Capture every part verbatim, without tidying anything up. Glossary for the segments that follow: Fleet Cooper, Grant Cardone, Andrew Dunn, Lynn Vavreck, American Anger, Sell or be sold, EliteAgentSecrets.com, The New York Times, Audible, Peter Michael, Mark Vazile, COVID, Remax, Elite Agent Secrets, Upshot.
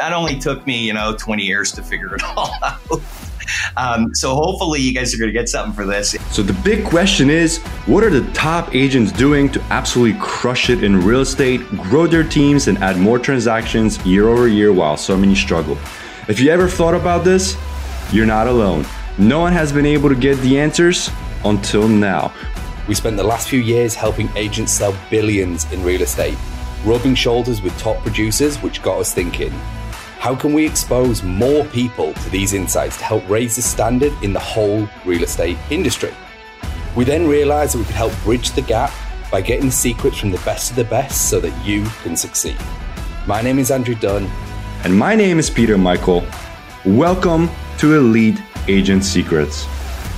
that only took me, you know, twenty years to figure it all out. Um, so hopefully you guys are going to get something for this. So the big question is, what are the top agents doing to absolutely crush it in real estate, grow their teams, and add more transactions year over year while so many struggle? If you ever thought about this, you're not alone. No one has been able to get the answers until now. We spent the last few years helping agents sell billions in real estate, rubbing shoulders with top producers, which got us thinking, how can we expose more people to these insights to help raise the standard in the whole real estate industry? We then realized that we could help bridge the gap by getting the secrets from the best of the best so that you can succeed. My name is Andrew Dunn. And my name is Peter Michael. Welcome to Elite Agent Secrets.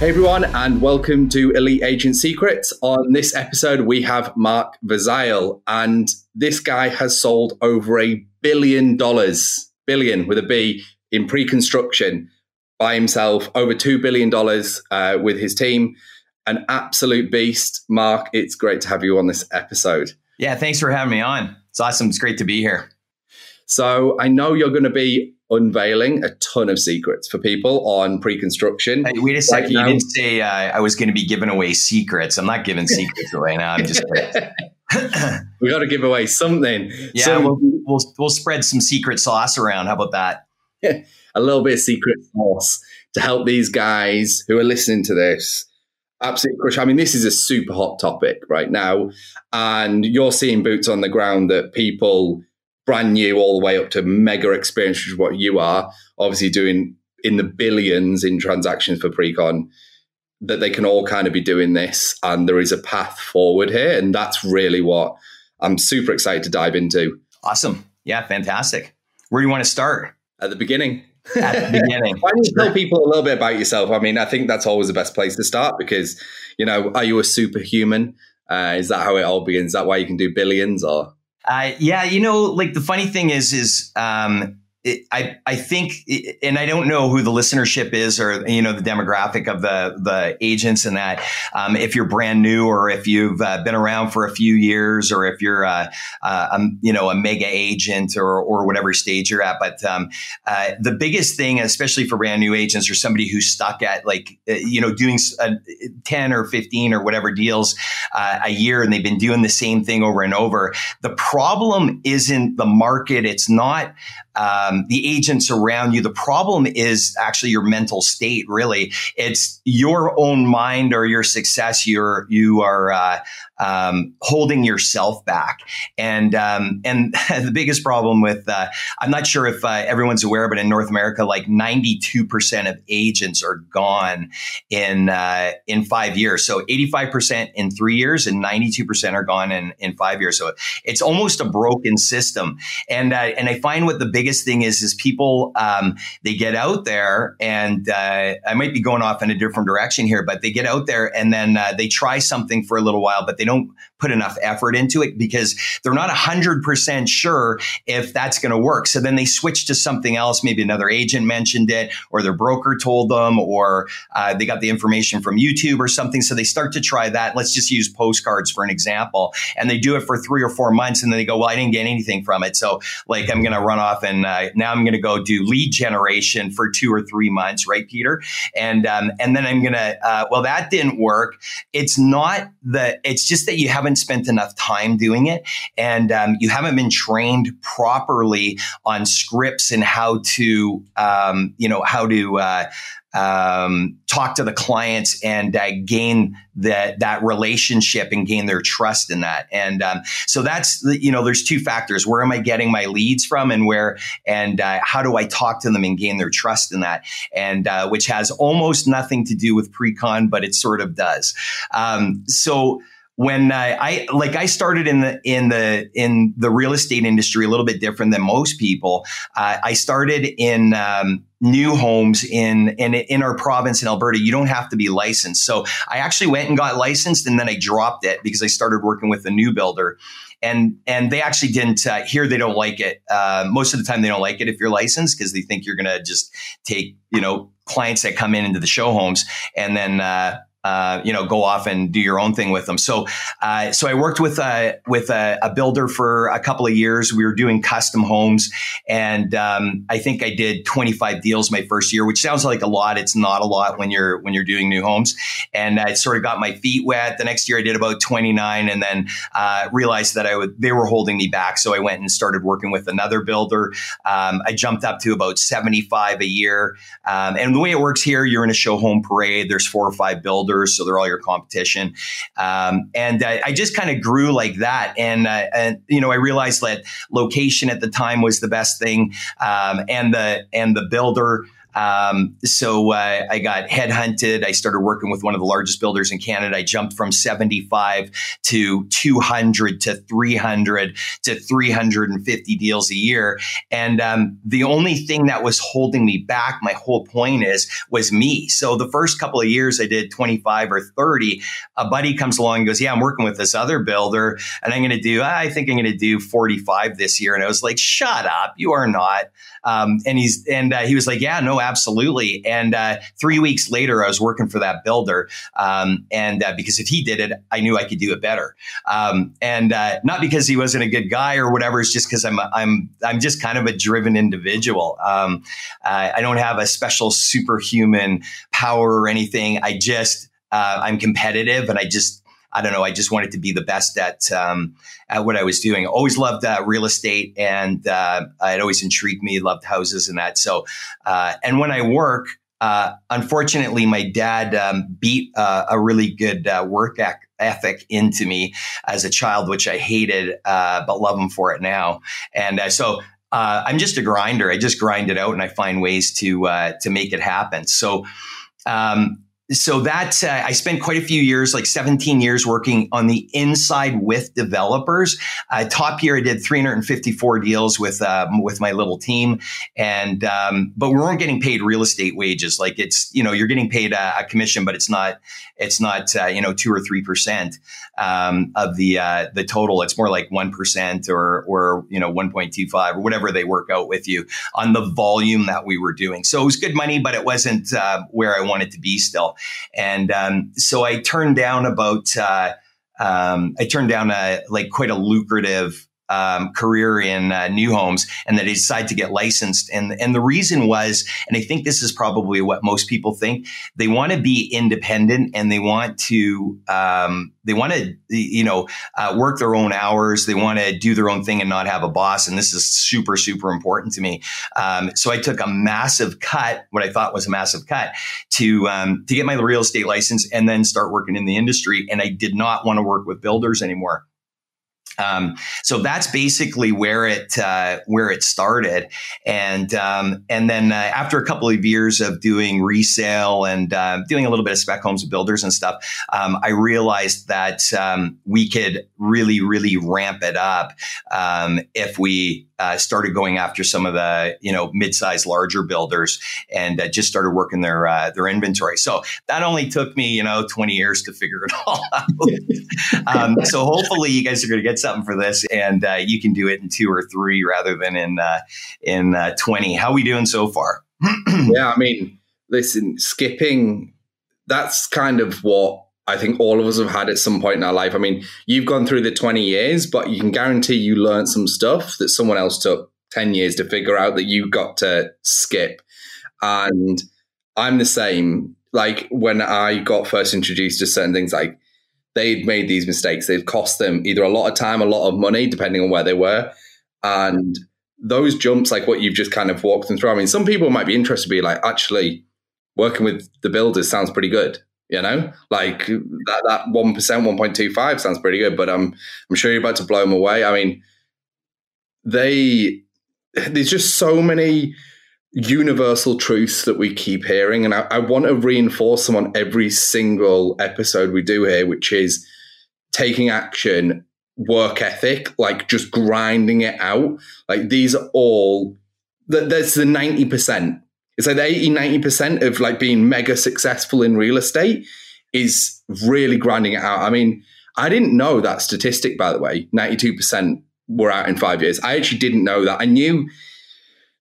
Hey everyone, and welcome to Elite Agent Secrets. On this episode, we have Mark Vazile, and this guy has sold over a billion dollars. Billion with a B in pre-construction by himself, over two billion dollars uh, with his team. An absolute beast. Mark, it's great to have you on this episode. Yeah, thanks for having me on. It's awesome. It's great to be here. So I know you're going to be unveiling a ton of secrets for people on pre-construction. Hey, wait a second. Like you now. didn't say uh, I was going to be giving away secrets. I'm not giving secrets away now. I'm just we got to give away something. Yeah, so, we'll, we'll we'll spread some secret sauce around. How about that? Yeah, a little bit of secret sauce to help these guys who are listening to this absolutely crush. I mean, this is a super hot topic right now, and you're seeing boots on the ground that people brand new all the way up to mega experience, which is what you are obviously doing in the billions in transactions for pre-con, that they can all kind of be doing this, and there is a path forward here. And that's really what I'm super excited to dive into. Awesome. Yeah, fantastic. Where do you want to start? At the beginning. At the beginning. Why don't you tell people a little bit about yourself? I mean, I think that's always the best place to start because, you know, are you a superhuman? Uh, is that how it all begins? Is that why you can do billions? Or uh, yeah, you know, like the funny thing is, is um, It, I, I think, it, and I don't know who the listenership is or, you know, the demographic of the, the agents and that, um, if you're brand new or if you've uh, been around for a few years or if you're, uh, uh, um, you know, a mega agent or, or whatever stage you're at. But um, uh, the biggest thing, especially for brand new agents or somebody who's stuck at like, uh, you know, doing uh, ten or fifteen or whatever deals uh, a year, and they've been doing the same thing over and over. The problem isn't the market. It's not Um, the agents around you. The problem is actually your mental state, really. It's your own mind or your success. You're, you are uh, um, holding yourself back. And um, and the biggest problem with, uh, I'm not sure if uh, everyone's aware, but in North America, like ninety-two percent of agents are gone in uh, in five years. So eighty-five percent in three years and ninety-two percent are gone in, in five years. So it's almost a broken system. And, uh, and I find what the big biggest thing is, is people, um, they get out there and uh, I might be going off in a different direction here, but they get out there and then uh, they try something for a little while, but they don't put enough effort into it because they're not one hundred percent sure if that's going to work. So then they switch to something else. Maybe another agent mentioned it or their broker told them or uh, they got the information from YouTube or something. So they start to try that. Let's just use postcards for an example. And they do it for three or four months and then they go, well, I didn't get anything from it. So like, I'm going to run off and And uh, now I'm going to go do lead generation for two or three months, right, Peter? And um, and then I'm going to, uh, well, that didn't work. It's not that, it's just that you haven't spent enough time doing it. And um, you haven't been trained properly on scripts and how to, um, you know, how to uh, um, talk to the clients and uh, gain that that relationship and gain their trust in that. And um, so that's, the, you know, there's two factors. Where am I getting my leads from and where and uh, how do I talk to them and gain their trust in that? And uh, which has almost nothing to do with pre-con, but it sort of does. Um, so when uh, I like I started in the in the in the real estate industry a little bit different than most people. Uh, I started in um, new homes in, in in our province in Alberta. You don't have to be licensed. So I actually went and got licensed, and then I dropped it because I started working with a new builder. And and they actually didn't uh, here. They don't like it. Uh, most of the time, they don't like it if you're licensed because they think you're going to just take, you know, clients that come in into the show homes and then uh, uh, you know, go off and do your own thing with them. So, uh, so I worked with a, with a, a builder for a couple of years. We were doing custom homes, and um, I think I did twenty-five deals my first year, which sounds like a lot. It's not a lot when you're when you're doing new homes. And I sort of got my feet wet. The next year I did about twenty-nine, and then uh, realized that I would they were holding me back. So I went and started working with another builder. Um, I jumped up to about seventy-five a year. Um, and the way it works here, you're in a show home parade. There's four or five builders, so they're all your competition. Um, and I, I just kind of grew like that. And, uh, and, you know, I realized that location at the time was the best thing. Um, and the, and the builder, Um, so uh, I got headhunted. I started working with one of the largest builders in Canada. I jumped from seventy-five to two hundred to three hundred to three hundred fifty deals a year. And um, the only thing that was holding me back, my whole point is, was me. So the first couple of years I did twenty-five or thirty. A buddy comes along and goes, yeah, I'm working with this other builder, and I'm going to do, I think I'm going to do forty-five this year. And I was like, shut up. You are not. Um, and he's, and uh, he was like, yeah, no, absolutely. And uh, three weeks later, I was working for that builder. Um, and uh, because if he did it, I knew I could do it better. Um, and uh, not because he wasn't a good guy or whatever. It's just because I'm I'm I'm just kind of a driven individual. Um, I, I don't have a special superhuman power or anything. I just uh, I'm competitive, and I just. I don't know. I just wanted to be the best at um, at what I was doing. Always loved uh, real estate, and uh, it always intrigued me. Loved houses and that. So, uh, and when I work, uh, unfortunately, my dad um, beat uh, a really good uh, work ethic. ethic into me as a child, which I hated, uh, but love him for it now. And uh, so. Uh, I'm just a grinder. I just grind it out, and I find ways to uh, to make it happen. So. Um, So that uh, I spent quite a few years, like seventeen years, working on the inside with developers. Uh, top year, I did three hundred fifty-four deals with uh, with my little team, and um, but we weren't getting paid real estate wages. Like it's you know you're getting paid a, a commission, but it's not it's not uh, you know two or three percent um, of the uh, the total. It's more like one percent or or you know one point two five or whatever they work out with you on the volume that we were doing. So it was good money, but it wasn't uh, where I wanted to be still. And um, so I turned down about uh, um, I turned down a, like quite a lucrative um, career in uh, new homes, and then I decided to get licensed. And and the reason was, and I think this is probably what most people think, they want to be independent, and they want to um, they want to you know uh, work their own hours. They want to do their own thing and not have a boss. And this is super super important to me. Um, so I took a massive cut, what I thought was a massive cut, to um, to get my real estate license and then start working in the industry. And I did not want to work with builders anymore. Um, so that's basically where it, uh, where it started. And, um, and then, uh, after a couple of years of doing resale and, um, uh, doing a little bit of spec homes with builders and stuff, um, I realized that, um, we could really, really ramp it up, um, if we, uh, started going after some of the, you know, mid-sized larger builders and uh, just started working their, uh, their inventory. So that only took me, you know, twenty years to figure it all out. um, so hopefully you guys are going to get something for this, and uh, you can do it in two or three rather than in uh, in uh, twenty. How are we doing so far? Yeah, I mean, listen, skipping, that's kind of what I think all of us have had at some point in our life. I mean, you've gone through the twenty years, but you can guarantee you learned some stuff that someone else took ten years to figure out that you got to skip. And I'm the same. Like when I got first introduced to certain things, like they'd made these mistakes. They've cost them either a lot of time, a lot of money, depending on where they were. And those jumps, like what you've just kind of walked them through. I mean, some people might be interested to be like, actually, working with the builders sounds pretty good. You know, like that, that one percent, one point two five sounds pretty good, but I'm, I'm sure you're about to blow them away. I mean, they, there's just so many universal truths that we keep hearing. And I, I want to reinforce them on every single episode we do here, which is taking action, work ethic, like just grinding it out. Like these are all, that's the ninety percent. It's like the eighty, ninety percent of like being mega successful in real estate is really grinding it out. I mean, I didn't know that statistic, by the way, ninety-two percent were out in five years. I actually didn't know that. I knew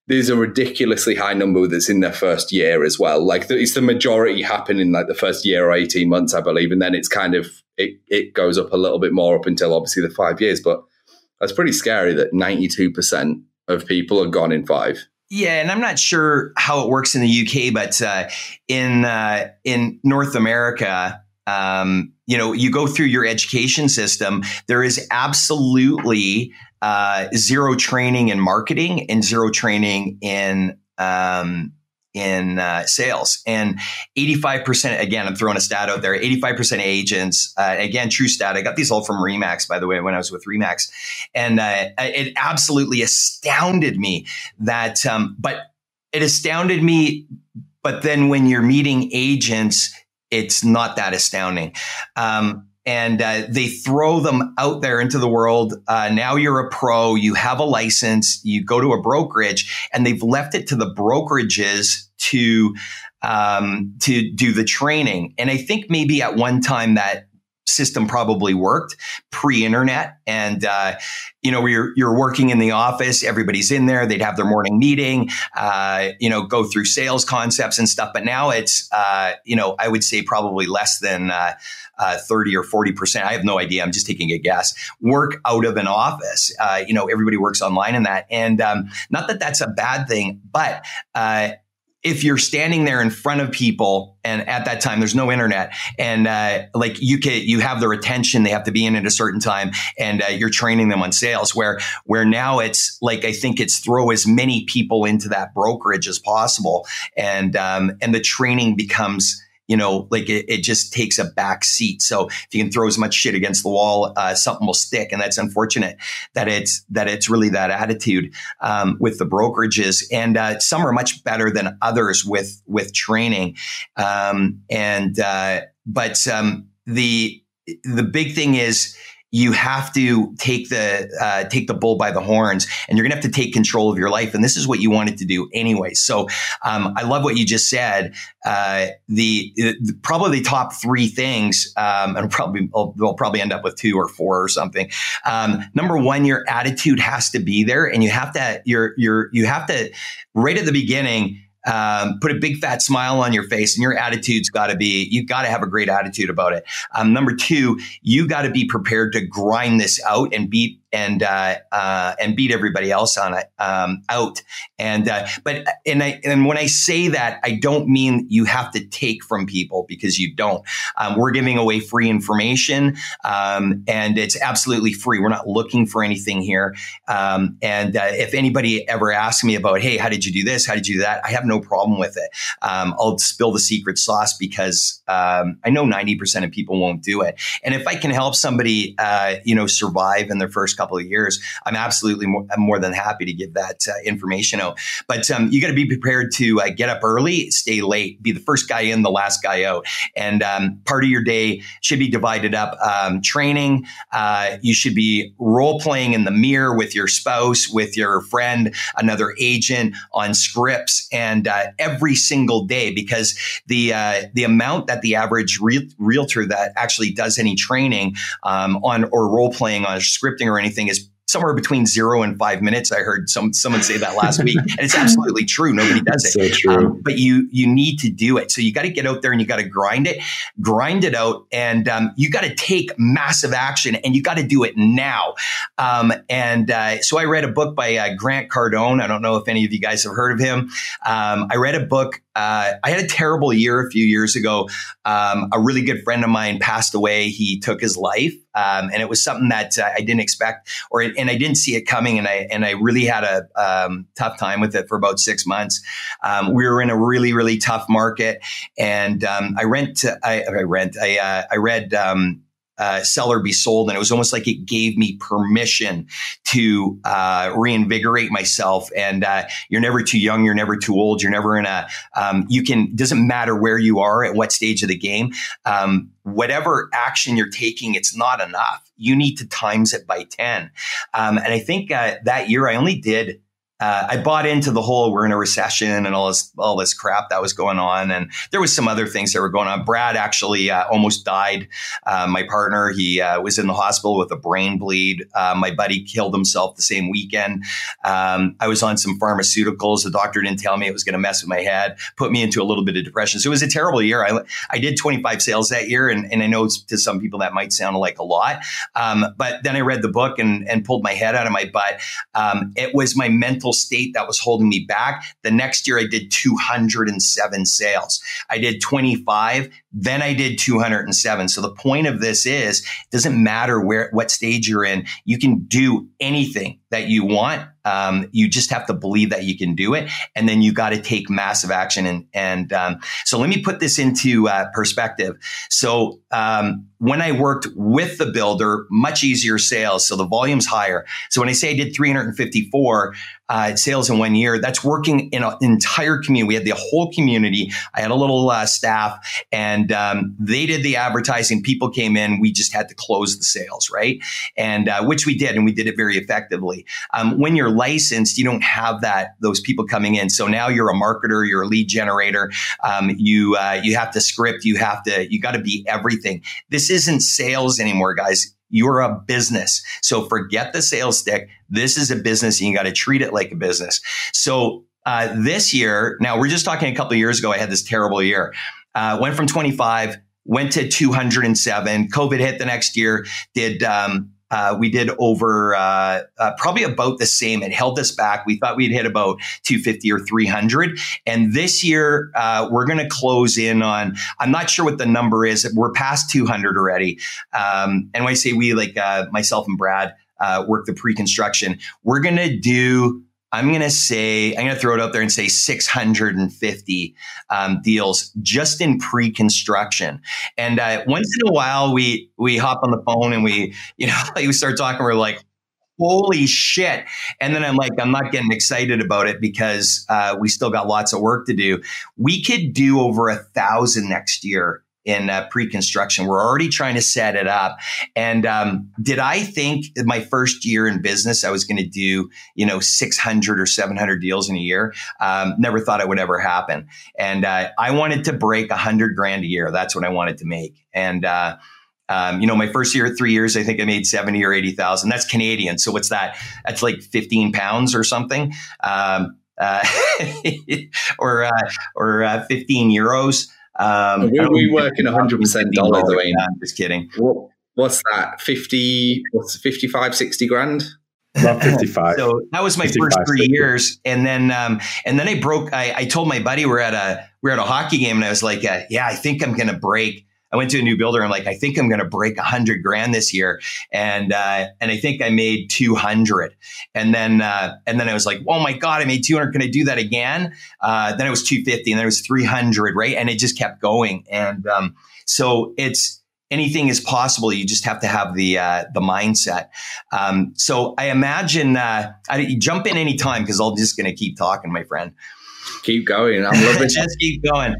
there's a ridiculously high number that's in their first year as well. Like the, it's the majority happen in like the first year or eighteen months, I believe. And then it's kind of, it, it goes up a little bit more up until obviously the five years. But that's pretty scary that ninety-two percent of people are gone in five. Yeah, and I'm not sure how it works in the U K, but uh, in uh, in North America, um, you know, you go through your education system. There is absolutely uh, zero training in marketing and zero training in um, in uh, sales. And eighty-five percent, again, I'm throwing a stat out there, eighty-five percent agents, uh, again, true stat. I got these all from Remax, by the way, when I was with Remax. And uh, it absolutely astounded me that, um, but it astounded me. But then when you're meeting agents, it's not that astounding. Um, and uh, they throw them out there into the world. Uh, now you're a pro, you have a license, you go to a brokerage, and they've left it to the brokerages to um, to do the training. And I think maybe at one time that system probably worked pre-internet, and uh, you know, you're you're working in the office, everybody's in there, they'd have their morning meeting, uh, you know, go through sales concepts and stuff. But now it's uh, you know, I would say probably less than uh, uh, thirty or forty percent. I have no idea. I'm just taking a guess. Work out of an office. Uh, you know, everybody works online in that, and um, not that that's a bad thing, but uh, if you're standing there in front of people, and at that time there's no internet, and uh, like you can, you have their attention, they have to be in at a certain time, and uh, you're training them on sales. Where where now it's like, I think it's throw as many people into that brokerage as possible, and um, and the training becomes, you know, like it, it just takes a back seat. So if you can throw as much shit against the wall, uh, something will stick. And that's unfortunate that it's that it's really that attitude um, with the brokerages. And uh, some are much better than others with with training. Um, and uh, but um, the the big thing is, you have to take the uh, take the bull by the horns, and you're going to have to take control of your life. And this is what you wanted to do anyway. So um, I love what you just said. Uh, the, the probably the top three things, um, and probably I'll, they'll probably end up with two or four or something. Um, number one, your attitude has to be there, and you have to you're you're you have to right at the beginning. Um, put a big fat smile on your face, and your attitude's got to be, you've got to have a great attitude about it. Um, number two, you got to be prepared to grind this out and beat and uh, uh, and beat everybody else on it um, out. And uh, but and I and when I say that, I don't mean you have to take from people, because you don't. Um, we're giving away free information, um, and it's absolutely free. We're not looking for anything here. Um, and uh, if anybody ever asks me about, hey, how did you do this? How did you do that? I have no problem with it. Um, I'll spill the secret sauce, because um, I know ninety percent of people won't do it. And if I can help somebody, uh, you know, survive in their first couple of years, I'm absolutely more, I'm more than happy to give that uh, information out. But um, you got to be prepared to uh, get up early, stay late, be the first guy in, the last guy out. And um, part of your day should be divided up. Um, training, uh, you should be role playing in the mirror with your spouse, with your friend, another agent, on scripts, and uh, every single day, because the uh, the amount that the average re- realtor that actually does any training um, on or role playing on scripting or anything is somewhere between zero and five minutes. I heard some someone say that last week, and it's absolutely true. Nobody does it. So true. Um, but you you need to do it. So you got to get out there, and you got to grind it, grind it out, and um, you got to take massive action, and you got to do it now. Um, and uh, so I read a book by uh, Grant Cardone. I don't know if any of you guys have heard of him. Um, I read a book. Uh, I had a terrible year a few years ago. Um, a really good friend of mine passed away. He took his life. Um, and it was something that uh, I didn't expect, or and I didn't see it coming, and I and I really had a um, tough time with it for about six months. Um, we were in a really really tough market, and um, I rent I, I rent I uh, I read um, uh, Sell or Be Sold, and it was almost like it gave me permission to uh, reinvigorate myself. And uh, you're never too young, you're never too old, you're never in a um, you can doesn't matter where you are at what stage of the game. Um, Whatever action you're taking, it's not enough. You need to times it by ten. Um, and I think uh, that year I only did Uh, I bought into the whole we're in a recession and all this all this crap that was going on, and there was some other things that were going on. Brad actually uh, almost died. Uh, my partner, he uh, was in the hospital with a brain bleed. Uh, my buddy killed himself the same weekend. Um, I was on some pharmaceuticals. The doctor didn't tell me it was going to mess with my head, put me into a little bit of depression. So it was a terrible year. I I did twenty-five sales that year, and, and I know to some people that might sound like a lot, um, but then I read the book and and pulled my head out of my butt. Um, it was my mental state that was holding me back. The next year I did two hundred seven sales. I did twenty-five, then I did two hundred seven. So the point of this is, it doesn't matter where, what stage you're in, you can do anything that you want. Um, you just have to believe that you can do it. And then you got to take massive action. And, and um, so let me put this into uh, perspective. So um, when I worked with the builder, much easier sales. So the volume's higher. So when I say I did three hundred fifty-four uh, sales in one year, that's working in an entire community. We had the whole community. I had a little uh, staff, and um, they did the advertising. People came in. We just had to close the sales, right? And uh, which we did, and we did it very effectively. Um, when you're licensed, you don't have that, those people coming in. So now you're a marketer, you're a lead generator. Um, you, uh, you have to script, you have to, you got to be everything. This isn't sales anymore, guys. You're a business. So forget the sales stick. This is a business, and you got to treat it like a business. So, uh, this year, now we're just talking a couple of years ago, I had this terrible year, uh, went from twenty-five, went to two hundred seven, COVID hit the next year, did, um, Uh, we did over uh, uh, probably about the same. It held us back. We thought we'd hit about two fifty or three hundred. And this year, uh, we're going to close in on, I'm not sure what the number is. We're past two hundred already. Um, and when I say we, like uh, myself and Brad uh, work the pre-construction, we're going to do, I'm going to say, I'm going to throw it out there and say six hundred fifty um, deals just in pre-construction. And uh, once in a while, we we hop on the phone and we, you know, like we start talking. We're like, holy shit. And then I'm like, I'm not getting excited about it because uh, we still got lots of work to do. We could do over a thousand next year in uh, pre-construction. We're already trying to set it up. And um, did I think my first year in business, I was going to do, you know, six hundred or seven hundred deals in a year? Um, never thought it would ever happen. And uh, I wanted to break a hundred grand a year. That's what I wanted to make. And, uh, um, you know, my first year, three years, I think I made seventy or eighty thousand. That's Canadian. So what's that? That's like fifteen pounds or something, um, uh, or, uh, or uh, fifteen euros. Um, we, we work in one hundred percent dollars. I mean, I'm just kidding. What, what's that? fifty, what's fifty-five, sixty grand? About fifty-five. So that was my first three years. And then, um, and then I broke, I, I told my buddy, we're at a, we're at a hockey game, and I was like, uh, yeah, I think I'm going to break. I went to a new builder. I'm like, I think I'm going to break a hundred grand this year. And, uh, and I think I made two hundred. And then, uh, and then I was like, oh my God, I made two hundred. Can I do that again? Uh, then it was two fifty, and then it was three hundred. Right. And it just kept going. And, um, so it's, anything is possible. You just have to have the, uh, the mindset. Um, so I imagine, uh, I jump in anytime, cause I'm just going to keep talking, my friend. Keep going. I'm loving it. Just keep going.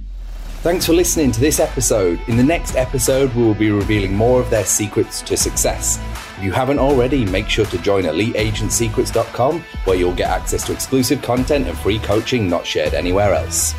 Thanks for listening to this episode. In the next episode, we will be revealing more of their secrets to success. If you haven't already, make sure to join Elite Agent Secrets dot com, where you'll get access to exclusive content and free coaching not shared anywhere else.